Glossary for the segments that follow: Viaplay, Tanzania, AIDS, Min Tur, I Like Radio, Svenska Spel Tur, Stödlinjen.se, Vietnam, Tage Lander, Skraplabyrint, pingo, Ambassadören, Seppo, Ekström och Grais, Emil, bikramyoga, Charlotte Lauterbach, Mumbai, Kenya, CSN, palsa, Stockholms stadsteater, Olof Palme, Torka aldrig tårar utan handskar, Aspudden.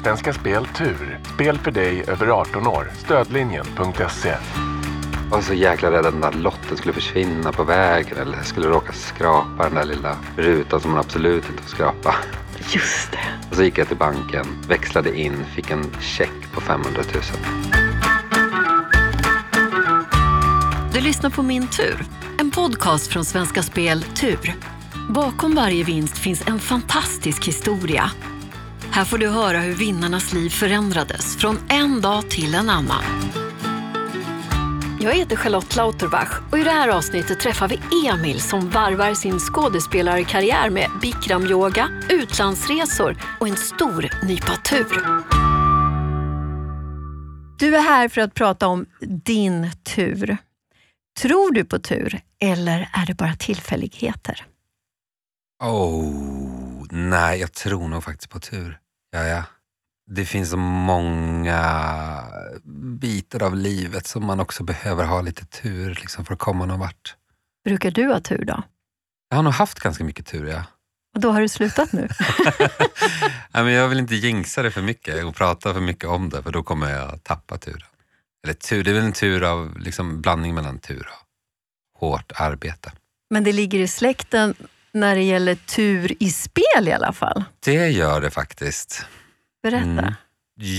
Svenska Spel Tur. Spel för dig över 18 år. Stödlinjen.se. Jag var så jäkla rädd att den där lotten skulle försvinna på vägen eller skulle råka skrapa den där lilla rutan som man absolut inte får skrapa. Just det. Och så gick jag till banken, växlade in, fick en check på 500 000. Du lyssnar på Min Tur, en podcast från Svenska Spel Tur. Bakom varje vinst finns en fantastisk historia. Här får du höra hur vinnarnas liv förändrades från en dag till en annan. Jag heter Charlotte Lauterbach och i det här avsnittet träffar vi Emil som varvar sin skådespelarkarriär med bikramyoga, utlandsresor och en stor nypa tur. Du är här för att prata om din tur. Tror du på tur eller är det bara tillfälligheter? Nej, jag tror nog faktiskt på tur. Ja. Det finns så många bitar av livet som man också behöver ha lite tur liksom, för att komma någon vart. Brukar du ha tur då? Jag har nog haft ganska mycket tur, ja. Och då har du slutat nu? Nej, men jag vill inte jinxa det för mycket och prata för mycket om det, för då kommer jag tappa turen. Eller tur, det är väl en tur av liksom, blandning mellan tur och hårt arbete. Men det ligger i släkten när det gäller tur i spel i alla fall. Det gör det faktiskt. Berätta.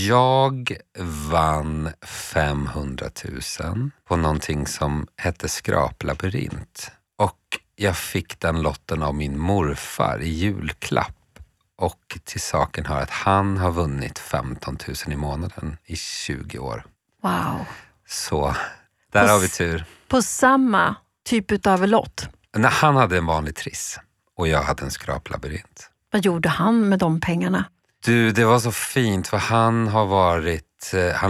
Jag vann 500 000 på någonting som hette Skraplabyrint. Och jag fick den lotten av min morfar i julklapp. Och till saken hör att han har vunnit 15 000 i månaden i 20 år. Wow. Så där har vi tur. På samma typ av lott? Nej, han hade en vanlig triss och jag hade en skraplabyrint. Vad gjorde han med de pengarna? Du, det var så fint för han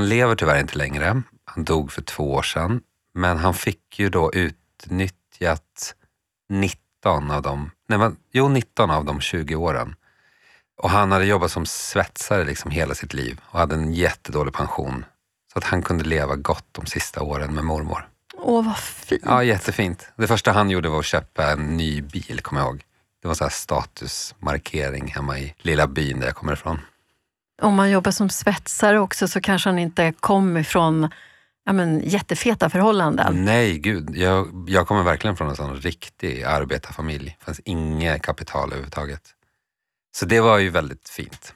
lever tyvärr inte längre. Han dog för 2 år sedan. Men han fick ju då utnyttjat 19 av de 20 åren. Och han hade jobbat som svetsare liksom hela sitt liv och hade en jättedålig pension. Så att han kunde leva gott de sista åren med mormor. Åh, vad fint. Ja, jättefint. Det första han gjorde var att köpa en ny bil, kommer jag ihåg. Det var så här statusmarkering hemma i lilla byn där jag kommer ifrån. Om man jobbar som svetsare också så kanske han inte kom ifrån jättefeta förhållanden. Nej, gud. Jag kommer verkligen från en sån riktig arbetarfamilj. Det fanns inget kapital överhuvudtaget. Så det var ju väldigt fint.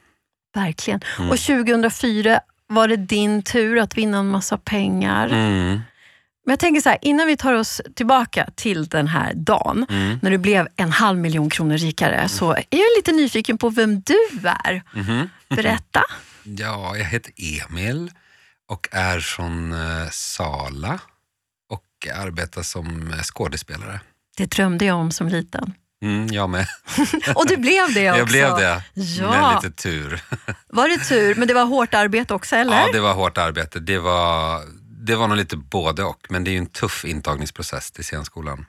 Verkligen. Mm. Och 2004 var det din tur att vinna en massa pengar. Mm. Men jag tänker så här, innan vi tar oss tillbaka till den här dagen, när du blev 500 000 kronor rikare, så är jag lite nyfiken på vem du är. Berätta. Ja, jag heter Emil och är från Sala och arbetar som skådespelare. Det drömde jag om som liten. Jag med. Och du blev det också. Jag blev det, med lite tur. Var det tur? Men det var hårt arbete också, eller? Ja, det var hårt arbete. Det var nog lite både och, men det är ju en tuff intagningsprocess till scenskolan.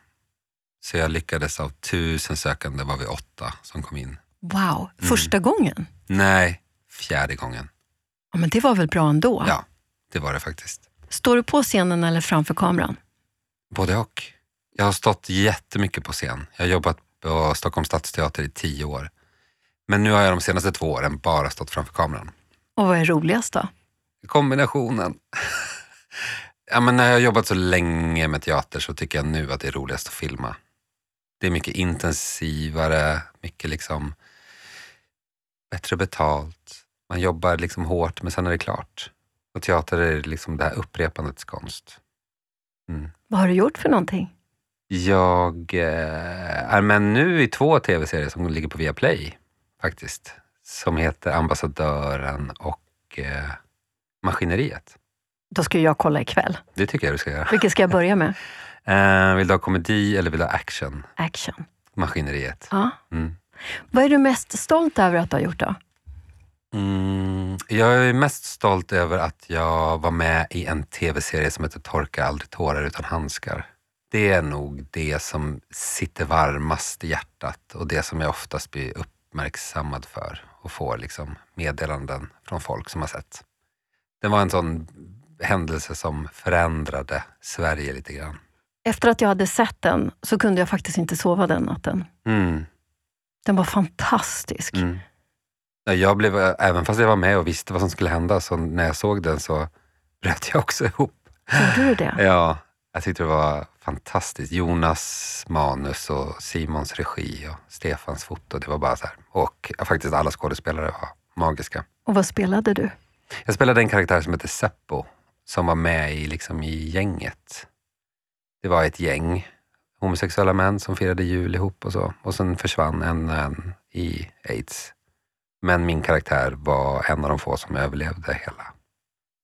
Så jag lyckades av 1000 sökande var vi 8 som kom in. Wow, första gången? Nej, 4:e gången. Ja, men det var väl bra ändå? Ja, det var det faktiskt. Står du på scenen eller framför kameran? Både och. Jag har stått jättemycket på scen. Jag har jobbat på Stockholms stadsteater i 10 år. Men nu har jag de senaste 2 åren bara stått framför kameran. Och vad är roligast då? Kombinationen. Ja, men när jag har jobbat så länge med teater så tycker jag nu att det är roligast att filma. Det är mycket intensivare, mycket liksom bättre betalt. Man jobbar liksom hårt, men sen är det klart. Och teater är liksom det här upprepandets konst. Vad har du gjort för någonting? Jag är med nu i 2 tv-serier som ligger på Viaplay faktiskt. Som heter Ambassadören och Maskineriet. Då ska jag kolla ikväll. Det tycker jag du ska göra. Vilket ska jag börja med? Vill du ha komedi eller vill du ha action? Action. Maskineriet. Ja. Vad är du mest stolt över att du har gjort då? Jag är mest stolt över att jag var med i en tv-serie som heter Torka aldrig tårar utan handskar. Det är nog det som sitter varmast i hjärtat och det som jag oftast blir uppmärksammad för och får liksom meddelanden från folk som har sett. Det var en sån händelse som förändrade Sverige lite grann. Efter att jag hade sett den så kunde jag faktiskt inte sova den natten. Den var fantastisk. Jag blev, även fast jag var med och visste vad som skulle hända, så när jag såg den så bröt jag också ihop. Gjorde du det? Ja, jag tyckte det var fantastiskt. Jonas manus och Simons regi och Stefans foto, det var bara så här. Och faktiskt alla skådespelare var magiska. Och vad spelade du? Jag spelade en karaktär som heter Seppo, som var med i, liksom, i gänget. Det var ett gäng homosexuella män som firade jul ihop och så. Och sen försvann en i AIDS. Men min karaktär var en av de få som överlevde hela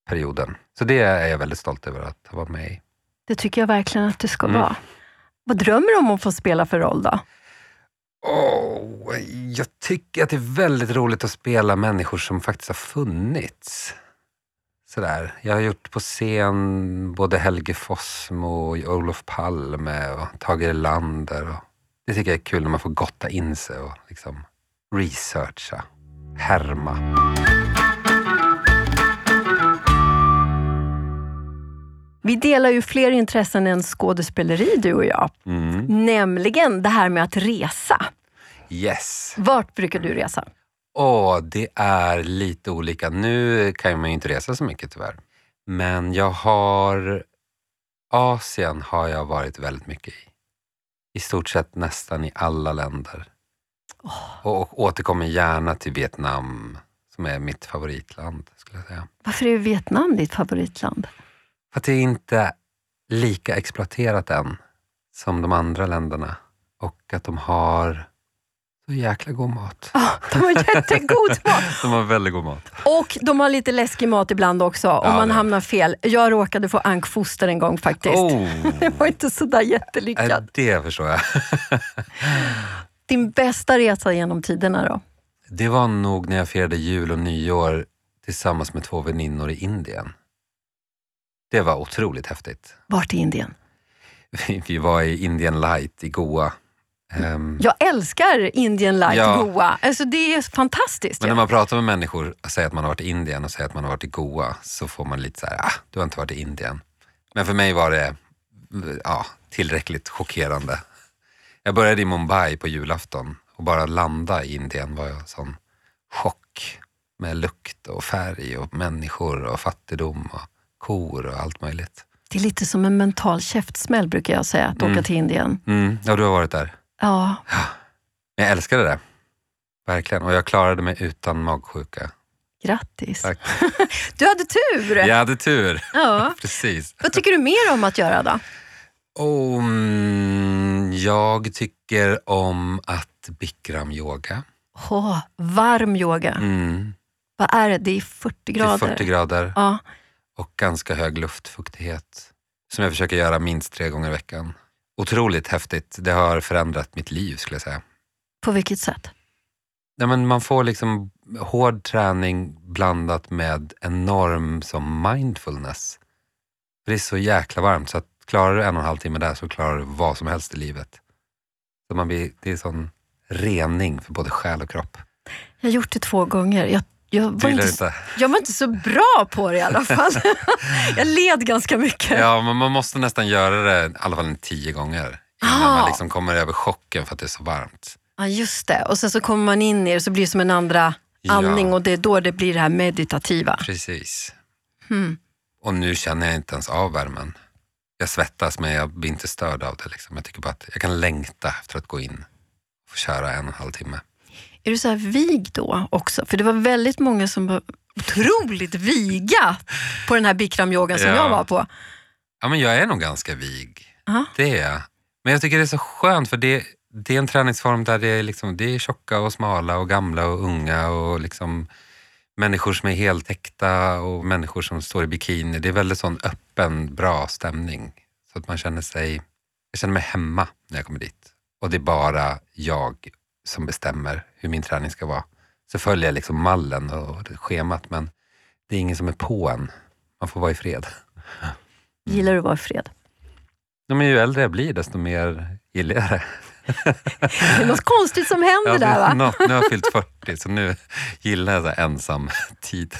perioden. Så det är jag väldigt stolt över att vara med i. Det tycker jag verkligen att du ska vara. Vad drömmer du om att få spela för roll då? Jag tycker att det är väldigt roligt att spela människor som faktiskt har funnits. Sådär. Jag har gjort på scen både Helge Fosm och Olof Palme och Tage Lander. Och det tycker jag är kul när man får gotta in sig och liksom researcha, härma. Vi delar ju fler intressen än skådespeleri, du och jag. Nämligen det här med att resa. Yes. Vart brukar du resa? Det är lite olika. Nu kan man ju inte resa så mycket tyvärr. Men jag har... Asien har jag varit väldigt mycket i. I stort sett nästan i alla länder. Och återkommer gärna till Vietnam, som är mitt favoritland, skulle jag säga. Varför är Vietnam ditt favoritland? För att det är inte lika exploaterat än som de andra länderna. Och att de har så jäkla god mat. Ja, de har jättegod mat. De har väldigt god mat. Och de har lite läskig mat ibland också, om man hamnar fel. Jag råkade få ankfoster en gång faktiskt. Det var inte sådär jättelyckad. Det förstår jag. Din bästa resa genom tiderna då? Det var nog när jag firade jul och nyår tillsammans med två väninnor i Indien. Det var otroligt häftigt. Vart i Indien? Vi var i Indian Light i Goa. Jag älskar Indian Light Goa. Alltså det är fantastiskt. Men när man pratar med människor och säger att man har varit i Indien och säger att man har varit i Goa, så får man lite så här, du har inte varit i Indien. Men för mig var det tillräckligt chockerande. Jag började i Mumbai på julafton och bara landa i Indien var jag sån chock med lukt och färg och människor och fattigdom och kor och allt möjligt. Det är lite som en mental käftsmäll brukar jag säga, att åka till Indien. Ja, du har varit där. Ja. Jag älskade det. Verkligen. Och jag klarade mig utan magsjuka. Grattis. Tack. Du hade tur. Jag hade tur. Ja. Precis. Vad tycker du mer om att göra då? Jag tycker om att bikramyoga. Varm yoga. Vad är det? Det är 40 grader. Det är 40 grader. Ja. Och ganska hög luftfuktighet. Som jag försöker göra minst 3 gånger i veckan. Otroligt häftigt. Det har förändrat mitt liv, skulle jag säga. På vilket sätt? Ja, men man får liksom hård träning blandat med enorm som mindfulness. För det är så jäkla varmt så att klarar du 1,5 timme där så klarar du vad som helst i livet. Så man blir, det är en sån rening för både själ och kropp. Jag har gjort det 2 gånger. Jag var inte så bra på det i alla fall. Jag led ganska mycket. Ja, men man måste nästan göra det i alla fall 10 gånger. Innan man liksom kommer över chocken för att det är så varmt. Ja, just det. Och sen så kommer man in i det så blir det som en andra andning. Och det är då det blir det här meditativa. Precis. Och nu känner jag inte ens av värmen. Jag svettas men jag blir inte störd av det. Liksom. Jag tycker bara att jag kan längta efter att gå in och få köra 1,5 timme. Är du så här vig då också? För det var väldigt många som var otroligt viga på den här bikramyogan som jag var på. Ja, men jag är nog ganska vig. Det är jag. Men jag tycker det är så skönt för det är en träningsform där det är tjocka och smala och gamla och unga och liksom människor som är heltäckta och människor som står i bikini. Det är väldigt sån öppen, bra stämning. Så att man jag känner mig hemma när jag kommer dit. Och det är bara jag som bestämmer hur min träning ska vara. Så följer jag liksom mallen och schemat, men det är ingen som är på en. Man får vara i fred. Gillar du att vara i fred? Ja, men ju äldre jag blir desto mer gillar jag det. Det är något konstigt som händer där, va? Nu har jag fyllt 40 så nu gillar jag så här ensam tid.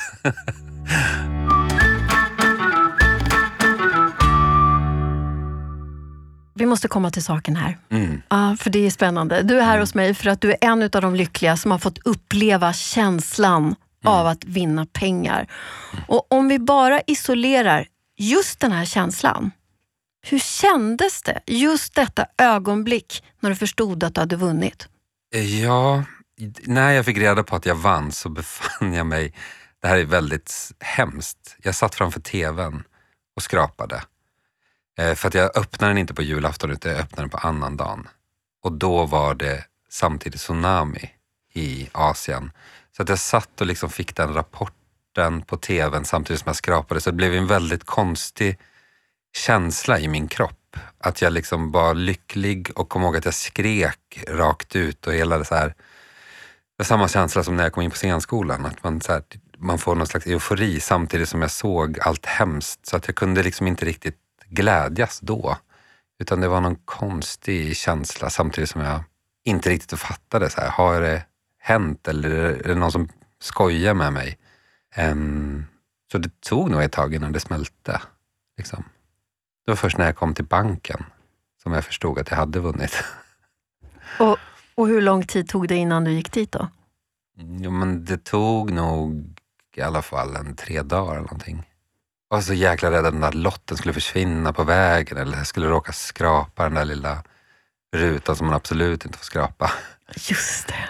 Vi måste komma till saken här. Mm. Ja, för det är spännande. Du är här hos mig för att du är en av de lyckliga som har fått uppleva känslan av att vinna pengar. Och om vi bara isolerar just den här känslan. Hur kändes det just detta ögonblick när du förstod att du hade vunnit? Ja, när jag fick reda på att jag vann så befann jag mig... Det här är väldigt hemskt. Jag satt framför tvn och skrapade. För att jag öppnade den inte på julafton utan jag öppnade den på annan dagen. Och då var det samtidigt tsunami i Asien. Så att jag satt och liksom fick den rapporten på tvn samtidigt som jag skrapade. Så det blev en väldigt konstig känsla i min kropp. Att jag liksom var lycklig och kom ihåg att jag skrek rakt ut. Och hela det så här... Det var samma känsla som när jag kom in på scenskolan. Att man så här... Man får någon slags eufori samtidigt som jag såg allt hemskt. Så att jag kunde liksom inte riktigt glädjas då. Utan det var någon konstig känsla samtidigt som jag inte riktigt fattade. Så här, har det hänt eller är det någon som skojar med mig? Så det tog nog ett tag innan det smälte. Liksom. Det var först när jag kom till banken som jag förstod att jag hade vunnit. Och hur lång tid tog det innan du gick dit då? Jo, men det tog nog... I alla fall 3 dagar eller någonting. Jag var så jäkla rädd att den där lotten skulle försvinna på vägen. Eller jag skulle råka skrapa den där lilla rutan som man absolut inte får skrapa. Just det.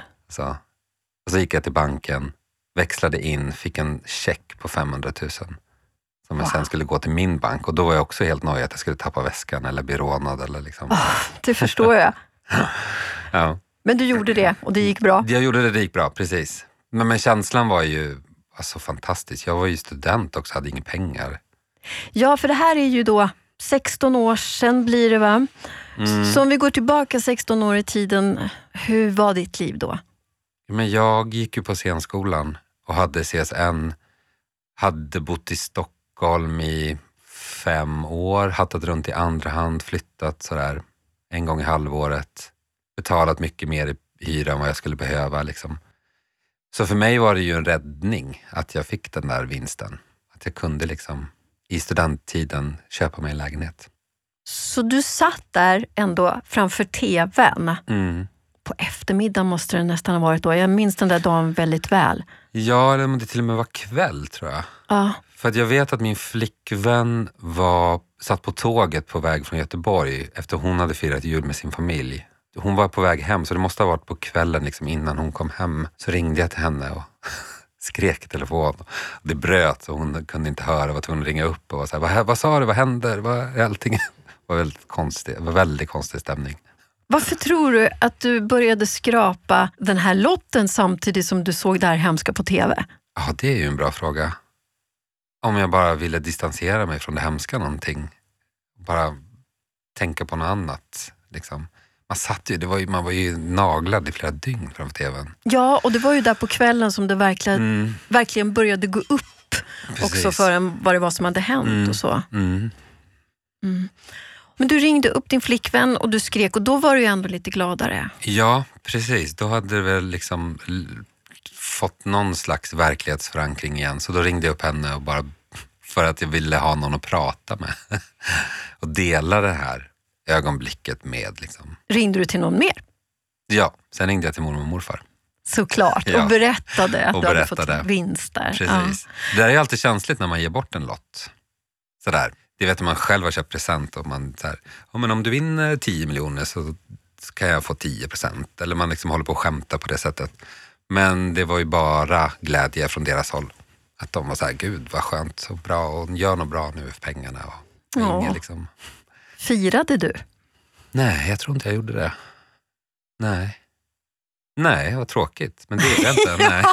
Så gick jag till banken. Växlade in. Fick en check på 500 000. Som jag sen skulle gå till min bank. Och då var jag också helt nöjd att jag skulle tappa väskan. Eller bli rånad eller liksom. Det förstår jag. Ja. Men du gjorde det och det gick bra. Jag gjorde det, det gick bra, precis. Men känslan var ju... Alltså fantastiskt. Jag var ju student också, hade inga pengar. Ja, för det här är ju då 16 år sedan blir det, va? Mm. Så om vi går tillbaka 16 år i tiden, hur var ditt liv då? Men jag gick ju på scenskolan och hade CSN. Hade bott i Stockholm i 5 år. Hattat runt i andra hand, flyttat sådär en gång i halvåret. Betalat mycket mer i hyra än vad jag skulle behöva liksom. Så för mig var det ju en räddning att jag fick den där vinsten. Att jag kunde liksom i studenttiden köpa mig en lägenhet. Så du satt där ändå framför tvn. Mm. På eftermiddag måste det nästan ha varit då. Jag minns den där dagen väldigt väl. Ja, det till och med var kväll tror jag. Ja. För att jag vet att min flickvän satt på tåget på väg från Göteborg. Efter hon hade firat jul med sin familj. Hon var på väg hem så det måste ha varit på kvällen liksom innan hon kom hem. Så ringde jag till henne och skrek i telefon. Det bröt och hon kunde inte höra. Var tvungen att ringa upp och var så här, vad sa du? Vad händer? Allting var väldigt konstig stämning. Varför tror du att du började skrapa den här lotten samtidigt som du såg det här hemska på tv? Ja, det är ju en bra fråga. Om jag bara ville distansera mig från det hemska någonting. Bara tänka på något annat liksom. Man satt ju, man var ju naglad i flera dygn framför tvn. Ja, och det var ju där på kvällen som det verkligen började gå upp. Precis. Också för en, vad det var som hade hänt och så. Mm. Mm. Men du ringde upp din flickvän och du skrek och då var du ju ändå lite gladare. Ja, precis. Då hade du väl liksom fått någon slags verklighetsförankring igen. Så då ringde jag upp henne och bara för att jag ville ha någon att prata med. Och dela det här ögonblicket med liksom. Ringde du till någon mer? Ja, sen ringde jag till mormor och morfar. Såklart, ja. Och berättade att och du hade fått vinst där. Precis. Ja. Det där är ju alltid känsligt när man ger bort en lott. Sådär, det vet man själv har köpt present och man såhär, men om du vinner 10 miljoner så kan jag få 10%. Eller man liksom håller på att skämta på det sättet. Men det var ju bara glädje från deras håll. Att de var såhär, gud vad skönt, så bra och gör något bra nu för pengarna. Och ingen liksom... Firade du? Nej, jag tror inte jag gjorde det. Nej, vad tråkigt. Men det är inte, nej.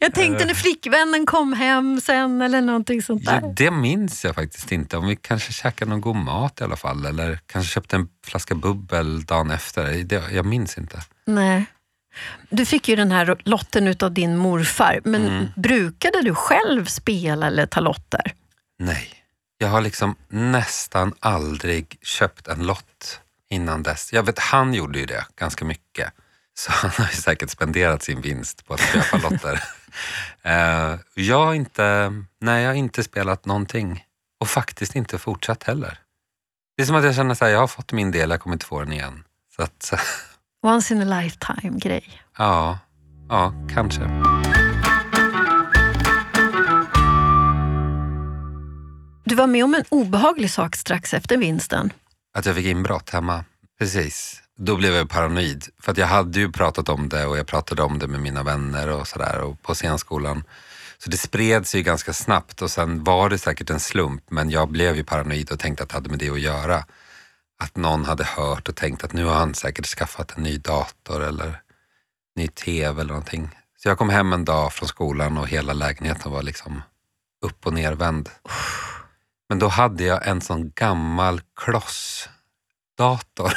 Jag tänkte när flickvännen kom hem sen eller någonting sånt där. Ja, det minns jag faktiskt inte. Om vi kanske käkade någon god mat i alla fall. Eller kanske köpte en flaska bubbel dagen efter. Jag minns inte. Nej. Du fick ju den här lotten utav din morfar. Men brukade du själv spela eller ta lotter? Nej. Jag har liksom nästan aldrig köpt en lott innan dess. Jag vet, han gjorde ju det ganska mycket. Så han har ju säkert spenderat sin vinst på att köpa lotter. Jag har inte spelat någonting. Och faktiskt inte fortsatt heller. Det är som att jag känner såhär, jag har fått min del, jag kommer inte få den igen. Så att... Once in a lifetime-grej. Ja, ja, kanske. Du var med om en obehaglig sak strax efter vinsten. Att jag fick inbrott hemma. Precis. Då blev jag paranoid. För att jag hade ju pratat om det och jag pratade om det med mina vänner och sådär och på scenskolan. Så det spreds ju ganska snabbt och sen var det säkert en slump, men jag blev ju paranoid och tänkte att det hade med det att göra. Att någon hade hört och tänkt att nu har han säkert skaffat en ny dator eller ny tv eller någonting. Så jag kom hem en dag från skolan och hela lägenheten var liksom upp- och nervänd. Men då hade jag en sån gammal klossdator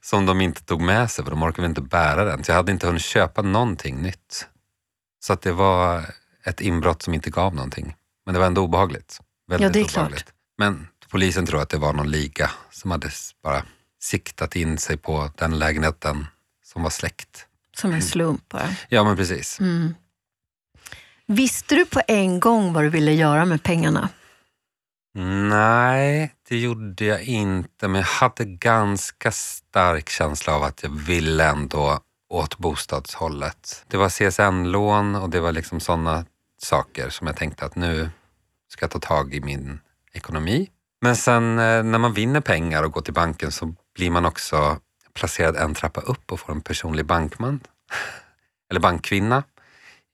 som de inte tog med sig för de orkade inte bära den. Så jag hade inte hunnit köpa någonting nytt. Så att det var ett inbrott som inte gav någonting. Men det var ändå obehagligt. Väldigt obehagligt. Klart. Men polisen tror att det var någon liga som hade bara siktat in sig på den lägenheten som var släkt. Som en slump bara. Ja, men precis. Mm. Visste du på en gång vad du ville göra med pengarna? Nej, det gjorde jag inte. Men jag hade ganska stark känsla av att jag ville ändå åt bostadshållet. Det var CSN-lån och det var liksom sådana saker som jag tänkte att nu ska jag ta tag i min ekonomi. Men sen när man vinner pengar och går till banken så blir man också placerad en trappa upp och får en personlig bankman. Eller bankkvinna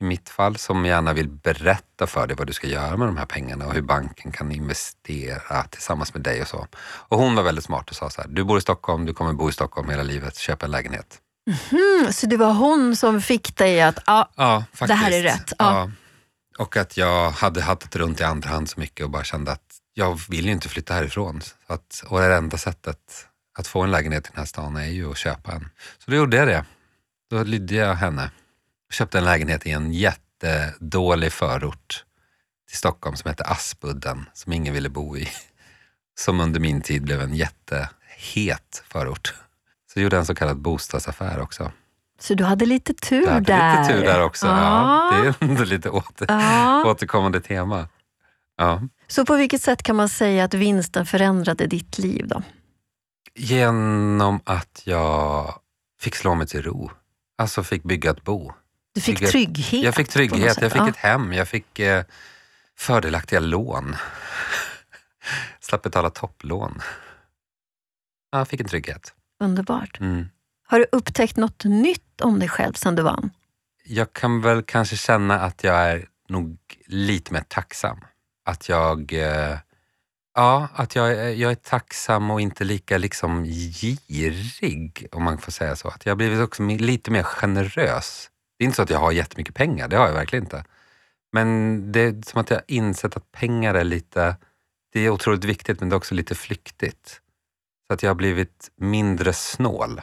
i mitt fall som gärna vill berätta för dig vad du ska göra med de här pengarna och hur banken kan investera tillsammans med dig och så. Och hon var väldigt smart och sa så här: du bor i Stockholm, du kommer bo i Stockholm hela livet, köp en lägenhet. Mm, så det var hon som fick dig att faktiskt, det här är rätt. Ja. Och att jag hade hattat runt i andra hand så mycket och bara kände att jag vill ju inte flytta härifrån. Så att, och det enda sättet att få en lägenhet i den här stan är ju att köpa en. Så då gjorde jag det. Då lydde jag henne. Jag köpte en lägenhet i en jättedålig förort till Stockholm som hette Aspudden, som ingen ville bo i. Som under min tid blev en jättehet förort. Så gjorde en så kallad bostadsaffär också. Så du hade lite tur där. Lite tur där också. Ja, det är lite återkommande tema. Ja. Så på vilket sätt kan man säga att vinsten förändrade ditt liv då? Genom att jag fick slå mig till ro. Alltså fick bygga ett bo. Du fick trygghet. Jag fick trygghet, jag fick ett hem. Jag fick fördelaktiga lån. Slapp betala topplån. Ja, jag fick en trygghet. Underbart. Mm. Har du upptäckt något nytt om dig själv sedan du vann? Jag kan väl kanske känna att jag är nog lite mer tacksam. Att jag är tacksam och inte lika liksom girig, om man får säga så. Att jag har blivit också lite mer generös. Det är inte så att jag har jättemycket pengar, det har jag verkligen inte. Men det är som att jag har insett att pengar är lite, det är otroligt viktigt men det är också lite flyktigt. Så att jag har blivit mindre snål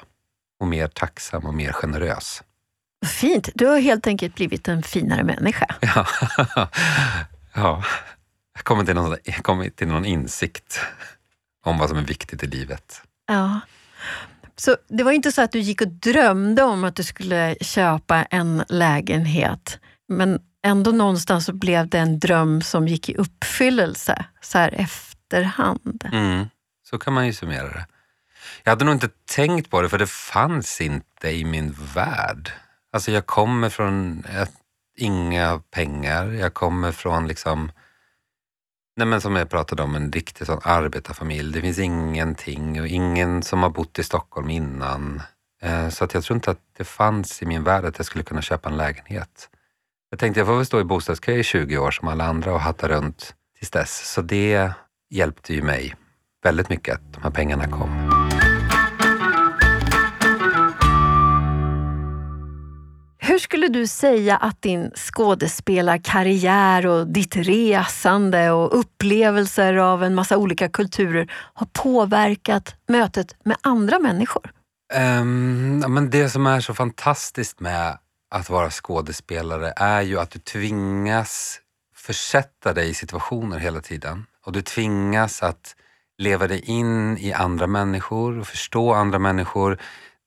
och mer tacksam och mer generös. Fint, du har helt enkelt blivit en finare människa. Ja, ja. Jag kommer till någon insikt om vad som är viktigt i livet. Ja, så det var inte så att du gick och drömde om att du skulle köpa en lägenhet. Men ändå någonstans så blev det en dröm som gick i uppfyllelse så här efterhand. Mm. Så kan man ju summera det. Jag hade nog inte tänkt på det för det fanns inte i min värld. Alltså jag kommer från inga pengar. Jag kommer från liksom, nej men som jag pratade om, en riktig sån arbetarfamilj. Det finns ingenting och ingen som har bott i Stockholm innan. Så att jag tror inte att det fanns i min värld att jag skulle kunna köpa en lägenhet. Jag tänkte jag får väl stå i bostadskö i 20 år som alla andra och hatta runt tills dess. Så det hjälpte ju mig väldigt mycket att de här pengarna kom. Hur skulle du säga att din skådespelarkarriär och ditt resande och upplevelser av en massa olika kulturer har påverkat mötet med andra människor? Men det som är så fantastiskt med att vara skådespelare är ju att du tvingas försätta dig i situationer hela tiden. Och du tvingas att leva dig in i andra människor och förstå andra människor.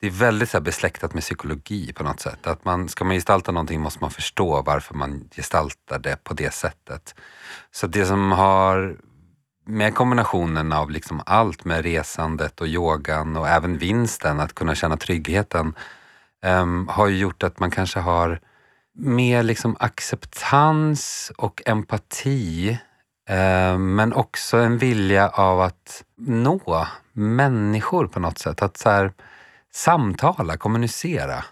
Det är väldigt så här besläktat med psykologi på något sätt. Att ska man gestalta någonting måste man förstå varför man gestaltar det på det sättet. Så det som har med kombinationen av liksom allt med resandet och yogan och även vinsten, att kunna känna tryggheten, har ju gjort att man kanske har mer liksom acceptans och empati, men också en vilja av att nå människor på något sätt. Att så här, samtala, kommunicera,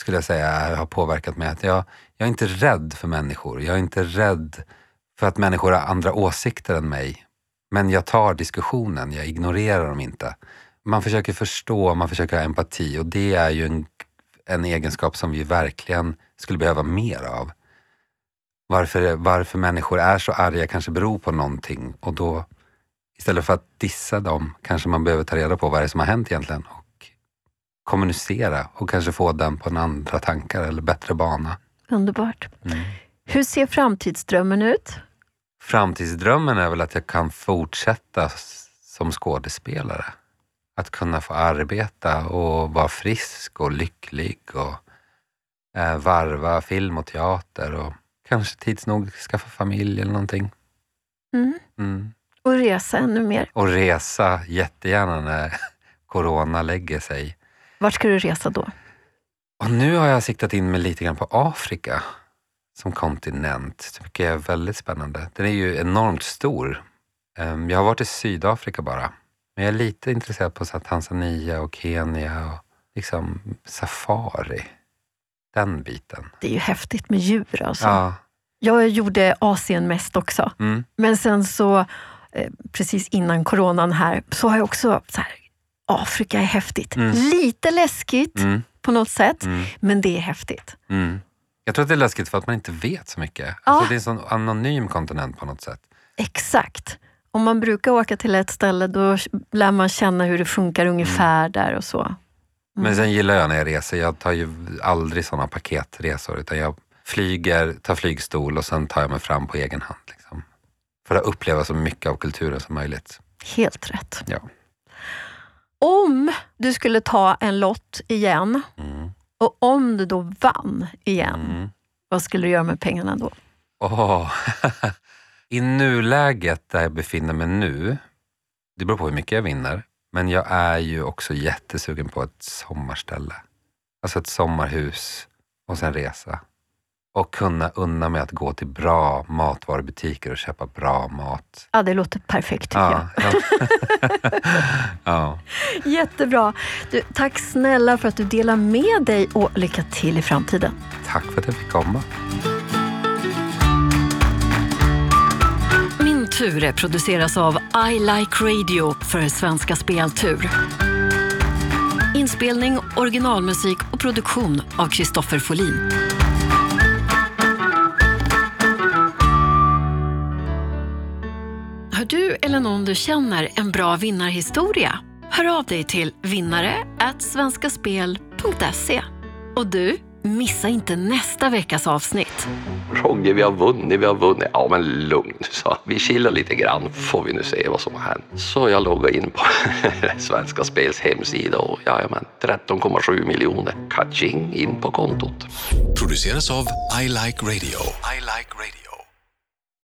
skulle jag säga har påverkat mig. Att jag är inte rädd för människor. Jag är inte rädd för att människor har andra åsikter än mig. Men jag tar diskussionen, jag ignorerar dem inte. Man försöker förstå, man försöker ha empati. Och det är ju en egenskap som vi verkligen skulle behöva mer av. Varför människor är så arga kanske beror på någonting. Och då, istället för att dissa dem, kanske man behöver ta reda på vad det är som har hänt egentligen. Och kommunicera och kanske få den på en andra tankar eller bättre bana. Underbart. Mm. Hur ser framtidsdrömmen ut? Framtidsdrömmen är väl att jag kan fortsätta som skådespelare. Att kunna få arbeta och vara frisk och lycklig och varva film och teater och kanske tids nog skaffa familj eller någonting. Mm. Mm. Och resa ännu mer. Och resa jättegärna när corona lägger sig. Vart ska du resa då? Och nu har jag siktat in mig lite grann på Afrika som kontinent. Det tycker jag är väldigt spännande. Den är ju enormt stor. Jag har varit i Sydafrika bara. Men jag är lite intresserad på så Tanzania och Kenya och liksom safari. Den biten. Det är ju häftigt med djur alltså. Ja. Jag gjorde Asien mest också. Mm. Men sen så, precis innan coronan här, så har jag också så här, Afrika är häftigt. Mm. Lite läskigt på något sätt, men det är häftigt. Mm. Jag tror att det är läskigt för att man inte vet så mycket. Ja. Alltså det är en sån anonym kontinent på något sätt. Exakt. Om man brukar åka till ett ställe, då lär man känna hur det funkar ungefär där och så. Men sen gillar jag när jag reser. Jag tar ju aldrig sådana paketresor, utan jag flyger, tar flygstol och sen tar jag mig fram på egen hand. Liksom. För att uppleva så mycket av kulturen som möjligt. Helt rätt. Ja. Om du skulle ta en lott igen och om du då vann igen, vad skulle du göra med pengarna då? I nuläget där jag befinner mig nu, det beror på hur mycket jag vinner. Men jag är ju också jättesugen på ett sommarställe. Alltså ett sommarhus och sen resa. Och kunna unna mig att gå till bra matvarubutiker och köpa bra mat. Ja, det låter perfekt tycker jag. Ja. Ja. Jättebra. Du, tack snälla för att du delar med dig och lycka till i framtiden. Tack för att jag fick komma. Min tur produceras av I Like Radio för Svenska Spel Tur. Inspelning, originalmusik och produktion av Kristoffer Folin. Hör du eller någon du känner en bra vinnarhistoria? Hör av dig till vinnare@svenskaspel.se. Och du, missa inte nästa veckas avsnitt. Roger, vi har vunnit. Ja, men lugn. Så vi chillar lite grann, får vi nu se vad som har hänt. Så jag loggar in på Svenska Spels hemsida och 13,7 miljoner. Kaching in på kontot. Produceras av I Like Radio. I Like Radio.